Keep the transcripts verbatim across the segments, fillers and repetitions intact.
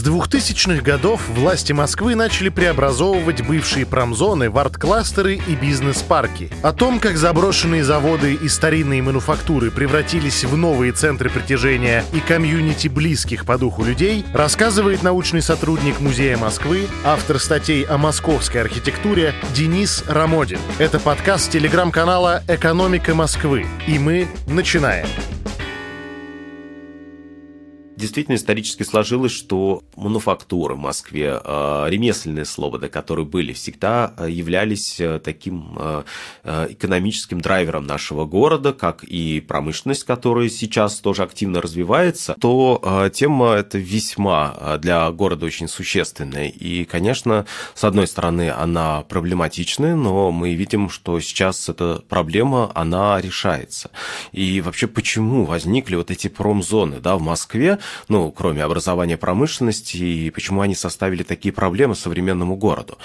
С двухтысячных годов власти Москвы начали преобразовывать бывшие промзоны в арт-кластеры и бизнес-парки. О том, как заброшенные заводы и старинные мануфактуры превратились в новые центры притяжения и комьюнити близких по духу людей, рассказывает научный сотрудник Музея Москвы, автор статей о московской архитектуре Денис Ромодин. Это подкаст телеграм-канала «Экономика Москвы». И мы начинаем. Действительно, исторически сложилось, что мануфактура в Москве, ремесленные слободы, которые были, всегда являлись таким экономическим драйвером нашего города, как и промышленность, которая сейчас тоже активно развивается, то тема эта весьма для города очень существенная. И, конечно, с одной стороны, она проблематичная, но мы видим, что сейчас эта проблема, она решается. И вообще, почему возникли вот эти промзоны, да, в Москве, ну, кроме образования промышленности, и почему они составили такие проблемы современному городу.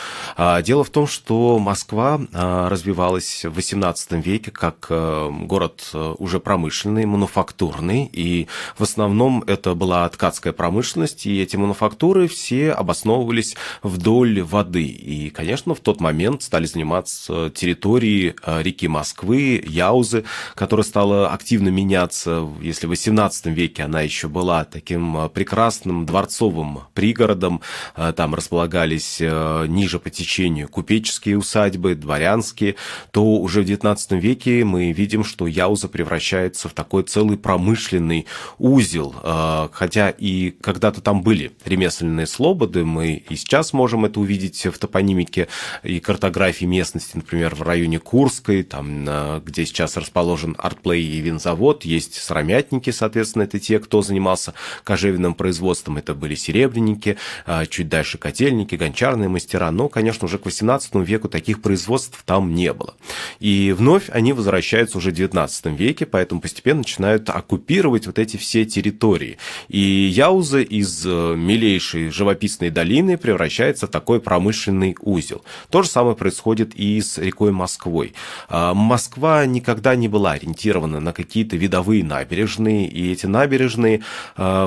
Дело в том, что Москва развивалась в восемнадцатом веке как город уже промышленный, мануфактурный, и в основном это была ткацкая промышленность, и эти мануфактуры все обосновывались вдоль воды. И, конечно, в тот момент стали заниматься территории реки Москвы, Яузы, которая стала активно меняться. Если в восемнадцатом веке она еще была таким прекрасным дворцовым пригородом. Там располагались ниже по течению купеческие усадьбы, дворянские. То уже в девятнадцатом веке мы видим, что Яуза превращается в такой целый промышленный узел. Хотя и когда-то там были ремесленные слободы. Мы и сейчас можем это увидеть в топонимике и картографии местности. Например, в районе Курской, там, где сейчас расположен Артплей и Винзавод, есть сыромятники, соответственно, это те, кто занимается кожевенным производством. Это были серебряники, чуть дальше котельники, гончарные мастера, но, конечно, уже к восемнадцатому веку таких производств там не было. И вновь они возвращаются уже в девятнадцатом веке, поэтому постепенно начинают оккупировать вот эти все территории. И Яуза из милейшей живописной долины превращается в такой промышленный узел. То же самое происходит и с рекой Москвой. Москва никогда не была ориентирована на какие-то видовые набережные, и эти набережные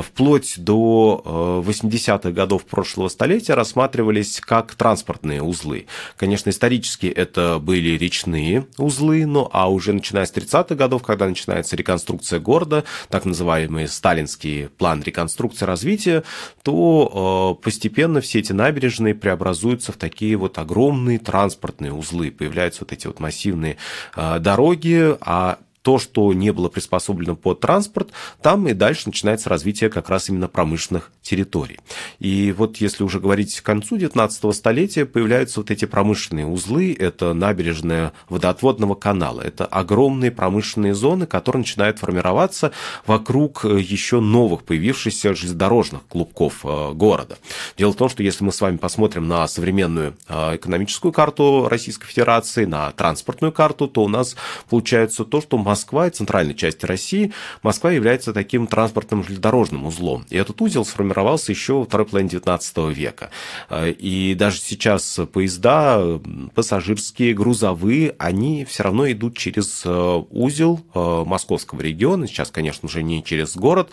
вплоть до восьмидесятых годов прошлого столетия рассматривались как транспортные узлы. Конечно, исторически это были речные узлы, но а уже начиная с тридцатых годов, когда начинается реконструкция города, так называемый сталинский план реконструкции развития, то постепенно все эти набережные преобразуются в такие вот огромные транспортные узлы. Появляются вот эти вот массивные дороги, а то, что не было приспособлено под транспорт, там и дальше начинается развитие как раз именно промышленных территорий. И вот если уже говорить к концу девятнадцатого столетия, появляются вот эти промышленные узлы, это набережная водоотводного канала, это огромные промышленные зоны, которые начинают формироваться вокруг еще новых появившихся железнодорожных клубков города. Дело в том, что если мы с вами посмотрим на современную экономическую карту Российской Федерации, на транспортную карту, то у нас получается то, что Москва Москва и центральной части России, Москва является таким транспортным железнодорожным узлом. И этот узел сформировался еще во второй половине девятнадцатого века. И даже сейчас поезда, пассажирские, грузовые, они все равно идут через узел московского региона. Сейчас, конечно же, не через город.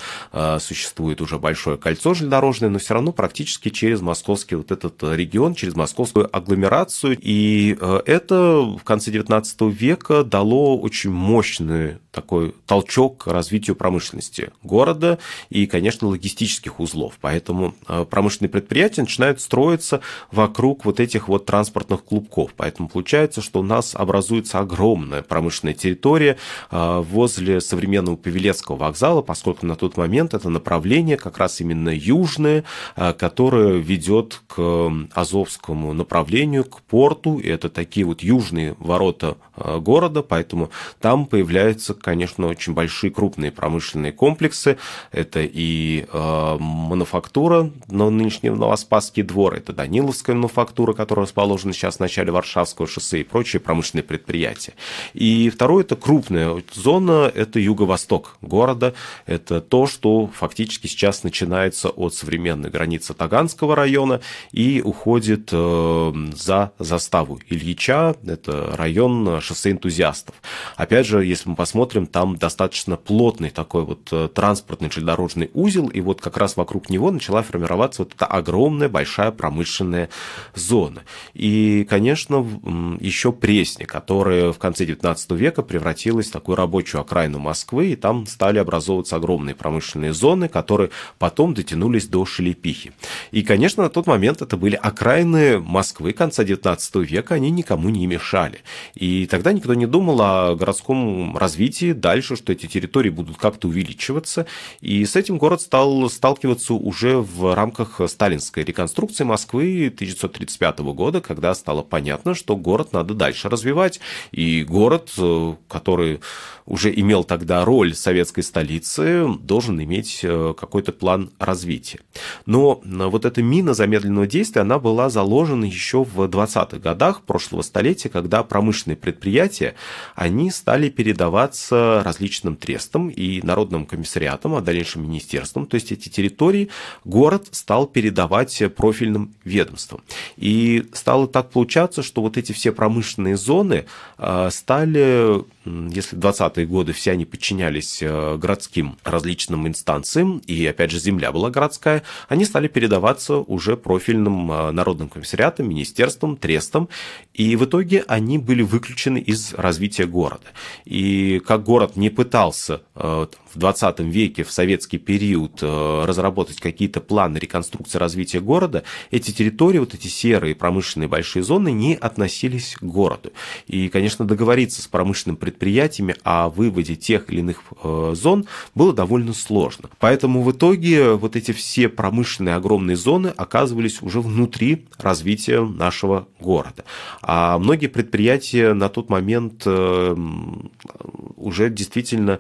Существует уже большое кольцо железнодорожное, но все равно практически через московский вот этот регион, через московскую агломерацию. И это в конце девятнадцатого века дало очень мощную такой толчок к развитию промышленности города и, конечно, логистических узлов. Поэтому промышленные предприятия начинают строиться вокруг вот этих вот транспортных клубков. Поэтому получается, что у нас образуется огромная промышленная территория возле современного Павелецкого вокзала, поскольку на тот момент это направление как раз именно южное, которое ведет к Азовскому направлению, к порту. И это такие вот южные ворота города, поэтому там появляется конечно, очень большие крупные промышленные комплексы. Это и э, мануфактура, но нынешний Новоспасский двор, это Даниловская мануфактура, которая расположена сейчас в начале Варшавского шоссе и прочие промышленные предприятия. И второе, это крупная зона, это юго-восток города. Это то, что фактически сейчас начинается от современной границы Таганского района и уходит э, за заставу Ильича. Это район шоссе энтузиастов. Опять же, если мы посмотрим смотрим, там достаточно плотный такой вот транспортный железнодорожный узел, и вот как раз вокруг него начала формироваться вот эта огромная большая промышленная зона. И, конечно, еще Пресня, которая в конце девятнадцатого века превратилась в такую рабочую окраину Москвы, и там стали образовываться огромные промышленные зоны, которые потом дотянулись до Шелепихи. И, конечно, на тот момент это были окраины Москвы конца девятнадцатого века, они никому не мешали. И тогда никто не думал о городском развитии дальше, что эти территории будут как-то увеличиваться. И с этим город стал сталкиваться уже в рамках сталинской реконструкции Москвы тысяча девятьсот тридцать пятого года, когда стало понятно, что город надо дальше развивать. И город, который уже имел тогда роль советской столицы, должен иметь какой-то план развития. Но вот эта мина замедленного действия, она была заложена еще в двадцатых годах прошлого столетия, когда промышленные предприятия, они стали передаваться различным трестам и народным комиссариатам, а дальнейшим министерствам. То есть эти территории город стал передавать профильным ведомствам. И стало так получаться, что вот эти все промышленные зоны стали, если в двадцатые годы все они подчинялись городским различным инстанциям, и опять же земля была городская, они стали передаваться уже профильным народным комиссариатам, министерствам, трестам, и в итоге они были выключены из развития города. И как город не пытался в двадцатом веке, в советский период, разработать какие-то планы реконструкции развития города, эти территории, вот эти серые промышленные большие зоны, не относились к городу. И, конечно, договориться с промышленными предприятиями о выводе тех или иных зон было довольно сложно. Поэтому в итоге вот эти все промышленные огромные зоны оказывались уже внутри развития нашего города. А многие предприятия на тот момент уже действительно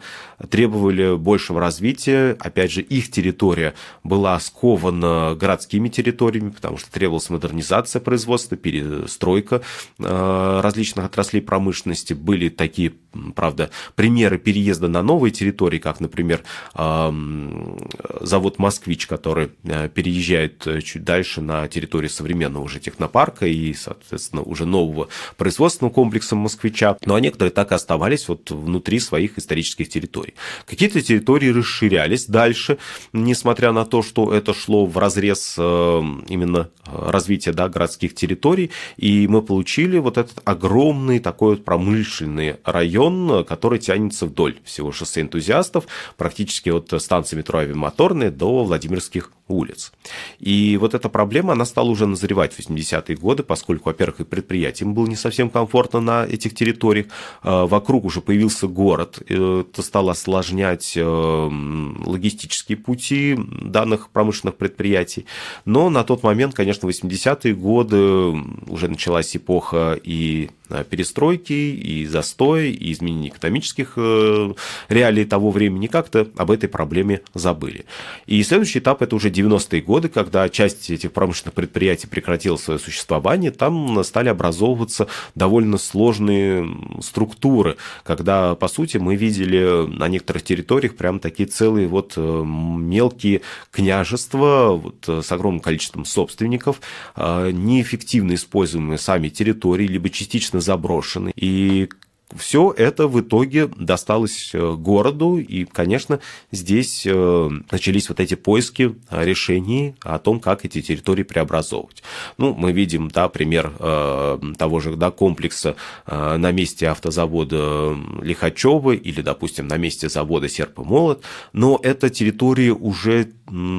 требовали большего развития. Опять же, их территория была скована городскими территориями, потому что требовалась модернизация производства, перестройка различных отраслей промышленности. Были такие, правда, примеры переезда на новые территории, как, например, завод «Москвич», который переезжает чуть дальше на территорию современного уже технопарка и, соответственно, уже нового производственного комплекса «Москвича». Ну, а некоторые так и оставались вот внутри своих исторических территорий. Какие-то территории расширялись дальше, несмотря на то, что это шло вразрез именно развития, да, городских территорий, и мы получили вот этот огромный такой вот промышленный район, который тянется вдоль всего шоссе Энтузиастов, практически от станции метро Авиамоторной до Владимирских улиц. И вот эта проблема, она стала уже назревать в восьмидесятые годы, поскольку, во-первых, и предприятиям было не совсем комфортно на этих территориях, вокруг уже появился город, это стало сложно усложнять логистические пути данных промышленных предприятий. Но на тот момент, конечно, в восьмидесятые годы уже началась эпоха и перестройки, и застоя, и изменений экономических реалий того времени. Как-то об этой проблеме забыли. И следующий этап – это уже девяностые годы, когда часть этих промышленных предприятий прекратила свое существование. Там стали образовываться довольно сложные структуры, когда, по сути, мы видели на некоторых территориях прям такие целые вот мелкие княжества вот, с огромным количеством собственников, неэффективно используемые сами территории, либо частично заброшены. И все это в итоге досталось городу, и, конечно, здесь начались вот эти поиски решений о том, как эти территории преобразовывать. Ну, мы видим, да, пример того же, да, комплекса на месте автозавода Лихачева или, допустим, на месте завода «Серп и молот», но это территории уже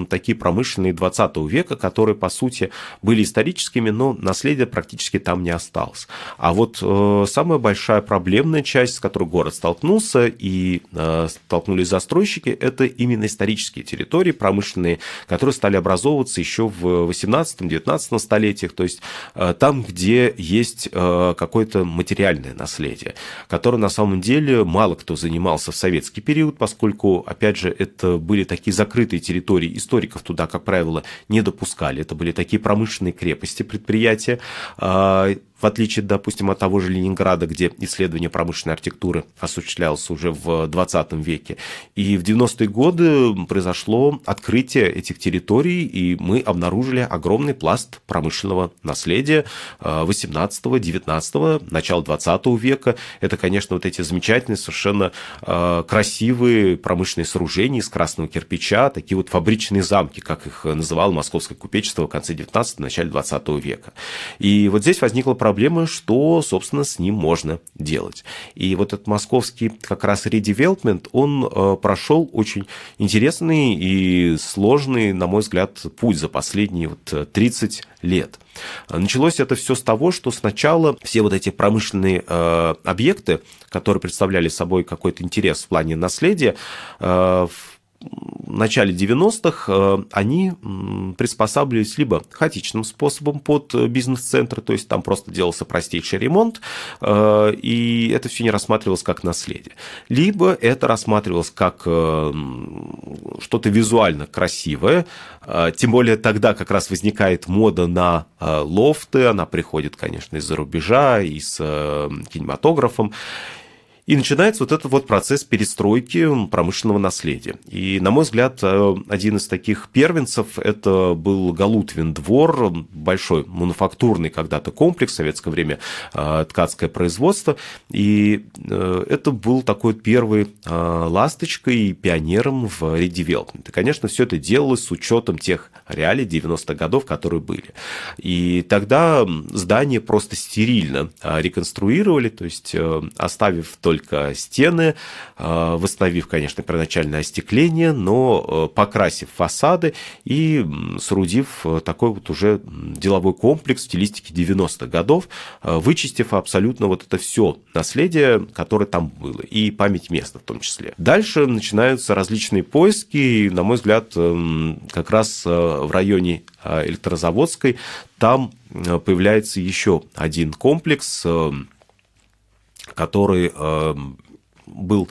такие промышленные двадцатого века, которые, по сути, были историческими, но наследия практически там не осталось. А вот самая большая проблема, часть, с которой город столкнулся, и э, столкнулись застройщики, это именно исторические территории промышленные, которые стали образовываться еще в восемнадцатом-девятнадцатом столетиях, то есть э, там, где есть э, какое-то материальное наследие, которое на самом деле мало кто занимался в советский период, поскольку, опять же, это были такие закрытые территории, историков туда, как правило, не допускали, это были такие промышленные крепости, предприятия, э, В отличие, допустим, от того же Ленинграда, где исследование промышленной архитектуры осуществлялось уже в двадцатом веке. И в девяностые годы произошло открытие этих территорий, и мы обнаружили огромный пласт промышленного наследия восемнадцатого, девятнадцатого, начала двадцатого века. Это, конечно, вот эти замечательные, совершенно красивые промышленные сооружения из красного кирпича, такие вот фабричные замки, как их называло московское купечество в конце девятнадцатого, начале двадцатого века. И вот здесь возникла проблема. Проблема, что, собственно, с ним можно делать. И вот этот московский как раз редевелопмент, он прошел очень интересный и сложный, на мой взгляд, путь за последние вот тридцать лет. Началось это все с того, что сначала все вот эти промышленные э, объекты, которые представляли собой какой-то интерес в плане наследия, э, в начале девяностых они приспосабливались либо хаотичным способом под бизнес-центр, то есть там просто делался простейший ремонт, и это все не рассматривалось как наследие. Либо это рассматривалось как что-то визуально красивое, тем более тогда как раз возникает мода на лофты, она приходит, конечно, из-за рубежа, и с кинематографом. И начинается вот этот вот процесс перестройки промышленного наследия. И, на мой взгляд, один из таких первенцев – это был Голутвин двор, большой мануфактурный когда-то комплекс, в советское время ткацкое производство. И это был такой первой ласточкой и пионером в редевелопменте. Конечно, все это делалось с учетом тех реалий девяностых годов, которые были. И тогда здание просто стерильно реконструировали, то есть оставив только только стены, восстановив, конечно, первоначальное остекление, но покрасив фасады и соорудив такой вот уже деловой комплекс в стилистике девяностых годов, вычистив абсолютно вот это все наследие, которое там было, и память места в том числе. Дальше начинаются различные поиски, и, на мой взгляд, как раз в районе Электрозаводской там появляется еще один комплекс, который э, был,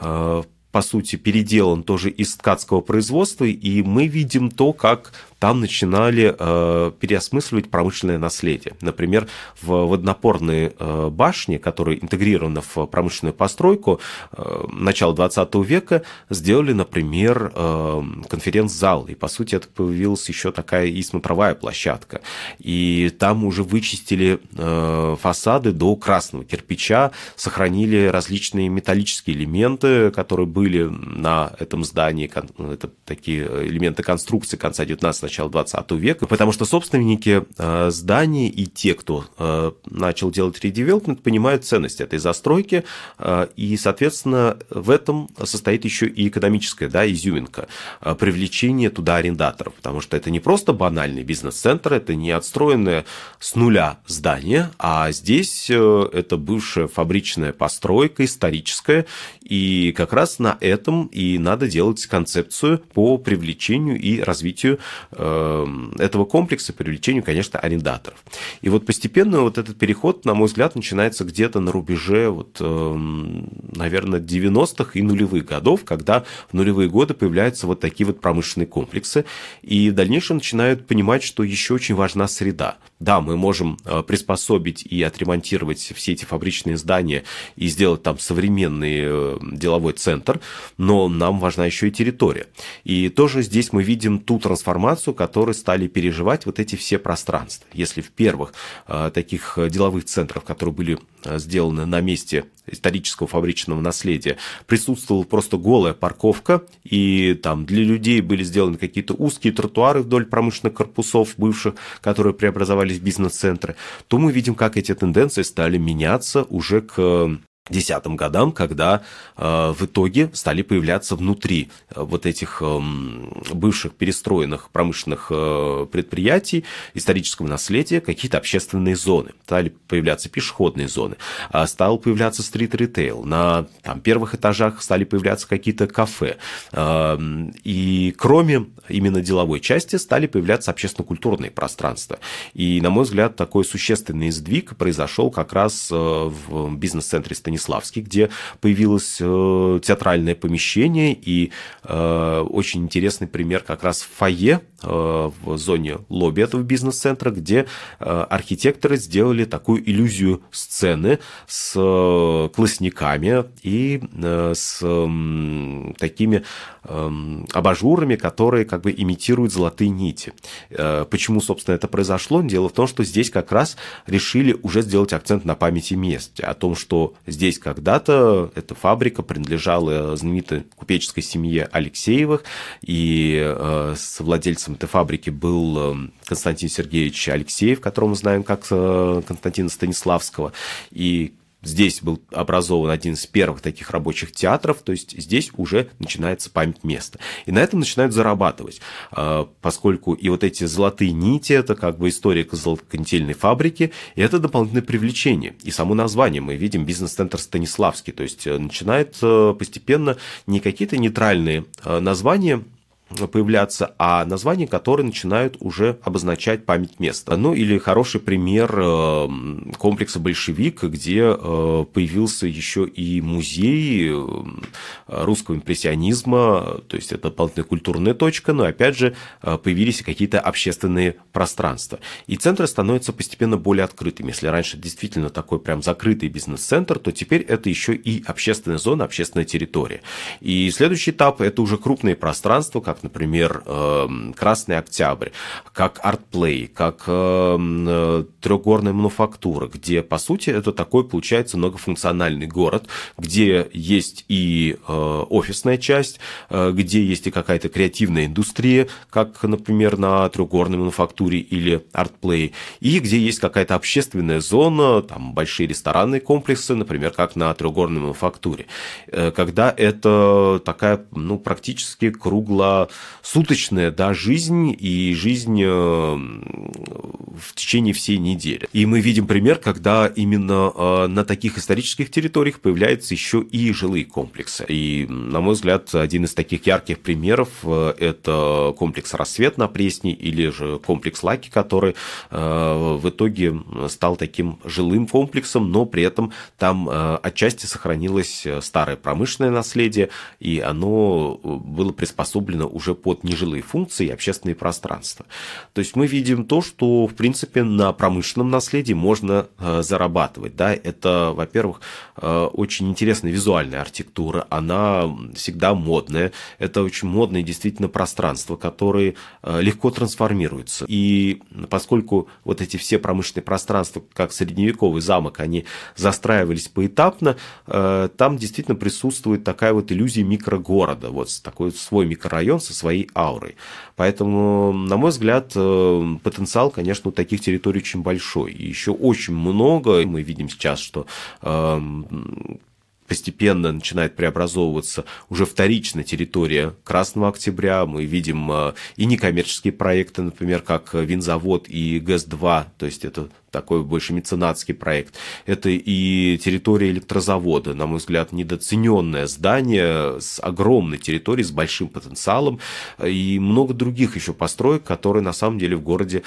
э, по сути, переделан тоже из ткацкого производства, и мы видим то, как там начинали э, переосмысливать промышленное наследие. Например, в водонапорной э, башне, которая интегрирована в промышленную постройку, э, начала двадцатого века сделали, например, э, конференц-зал. И, по сути, это появилась еще такая и смотровая площадка. И там уже вычистили э, фасады до красного кирпича, сохранили различные металлические элементы, которые были на этом здании. Это такие элементы конструкции конца девятнадцатого, начала двадцатого века, потому что собственники э, зданий и те, кто э, начал делать редевелопмент, понимают ценность этой застройки, э, и, соответственно, в этом состоит еще и экономическая, да, изюминка, э, привлечение туда арендаторов, потому что это не просто банальный бизнес-центр, это не отстроенное с нуля здание, а здесь э, это бывшая фабричная постройка, историческая, и как раз на этом и надо делать концепцию по привлечению и развитию этого комплекса, привлечению, конечно, арендаторов. И вот постепенно вот этот переход, на мой взгляд, начинается где-то на рубеже, вот, наверное, девяностых и нулевых годов, когда в нулевые годы появляются вот такие вот промышленные комплексы, и в дальнейшем начинают понимать, что еще очень важна среда. Да, мы можем приспособить и отремонтировать все эти фабричные здания и сделать там современный деловой центр, но нам важна еще и территория. И тоже здесь мы видим ту трансформацию, которые стали переживать вот эти все пространства. Если в первых таких деловых центрах, которые были сделаны на месте исторического фабричного наследия, присутствовала просто голая парковка, и там для людей были сделаны какие-то узкие тротуары вдоль промышленных корпусов бывших, которые преобразовались в бизнес-центры, то мы видим, как эти тенденции стали меняться уже к десятым годам, когда э, в итоге стали появляться внутри э, вот этих э, бывших перестроенных промышленных э, предприятий, исторического наследия, какие-то общественные зоны. Стали появляться пешеходные зоны, э, стал появляться стрит-ритейл, на там, первых этажах стали появляться какие-то кафе. Э, и кроме именно деловой части стали появляться общественно-культурные пространства. И, на мой взгляд, такой существенный сдвиг произошел как раз э, в бизнес-центре Станислава имени Славский, где появилось театральное помещение, и очень интересный пример как раз в фойе, в зоне лобби этого бизнес-центра, где архитекторы сделали такую иллюзию сцены с классниками и с такими абажурами, которые как бы имитируют золотые нити. Почему, собственно, это произошло? Дело в том, что здесь как раз решили уже сделать акцент на памяти месте, о том, что здесь когда-то эта фабрика принадлежала знаменитой купеческой семье Алексеевых, и с владельцем этой фабрики был Константин Сергеевич Алексеев, которого мы знаем как Константина Станиславского, и здесь был образован один из первых таких рабочих театров, то есть здесь уже начинается память места. И на этом начинают зарабатывать, поскольку и вот эти золотые нити, это как бы история золотоконтельной фабрики, и это дополнительное привлечение. И само название мы видим — бизнес-центр Станиславский, то есть начинают постепенно не какие-то нейтральные названия появляться, а названия, которые начинают уже обозначать память места. Ну или хороший пример комплекса «Большевик», где появился еще и музей русского импрессионизма, то есть это дополнительная культурная точка, но опять же появились какие-то общественные пространства. И центры становятся постепенно более открытыми. Если раньше действительно такой прям закрытый бизнес-центр, то теперь это еще и общественная зона, общественная территория. И следующий этап – это уже крупные пространства, как, например, «Красный октябрь», как «Артплей», как «Трёхгорная мануфактура», где, по сути, это такой, получается, многофункциональный город, где есть и офисная часть, где есть и какая-то креативная индустрия, как, например, на «Трёхгорной мануфактуре» или «Артплей», и где есть какая-то общественная зона, там большие ресторанные комплексы, например, как на «Трёхгорной мануфактуре», когда это такая, ну, практически круглая суточная, да, жизнь, и жизнь в течение всей недели. И мы видим пример, когда именно на таких исторических территориях появляются еще и жилые комплексы. И, на мой взгляд, один из таких ярких примеров – это комплекс «Рассвет» на Пресне, или же комплекс «Лаки», который в итоге стал таким жилым комплексом, но при этом там отчасти сохранилось старое промышленное наследие, и оно было приспособлено уже под нежилые функции и общественные пространства. То есть мы видим то, что, в принципе, на промышленном наследии можно э, зарабатывать. Да? Это, во-первых, э, очень интересная визуальная архитектура, она всегда модная, это очень модные действительно пространства, которые э, легко трансформируются. И поскольку вот эти все промышленные пространства, как средневековый замок, они застраивались поэтапно, э, там действительно присутствует такая вот иллюзия микрогорода, вот такой свой микрорайон со своей аурой. Поэтому, на мой взгляд, потенциал, конечно, у таких территорий очень большой. И еще очень много. Мы видим сейчас, что э, постепенно начинает преобразовываться уже вторичная территория Красного Октября. Мы видим э, и некоммерческие проекты, например, как Винзавод и ГЭС-два. То есть это такой больше меценатский проект. Это и территория электрозавода, на мой взгляд, недооцененное здание с огромной территорией, с большим потенциалом, и много других еще построек, которые на самом деле в городе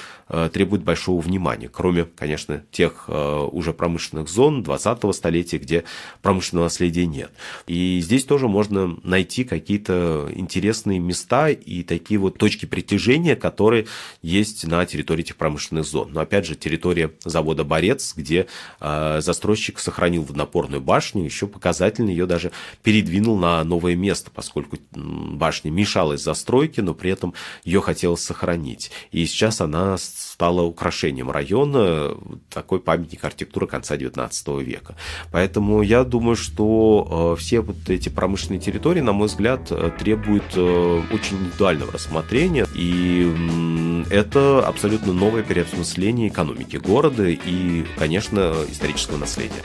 требуют большого внимания, кроме, конечно, тех уже промышленных зон двадцатого столетия, где промышленного наследия нет. И здесь тоже можно найти какие-то интересные места и такие вот точки притяжения, которые есть на территории этих промышленных зон. Но опять же, территория завода «Борец», где э, застройщик сохранил водонапорную башню, еще показательно ее даже передвинул на новое место, поскольку башня мешалась застройке, но при этом ее хотелось сохранить. И сейчас она стала украшением района, такой памятник архитектуры конца девятнадцатого века. Поэтому я думаю, что э, все вот эти промышленные территории, на мой взгляд, требуют э, очень индивидуального рассмотрения, и э, это абсолютно новое переосмысление экономики города и, конечно, исторического наследия.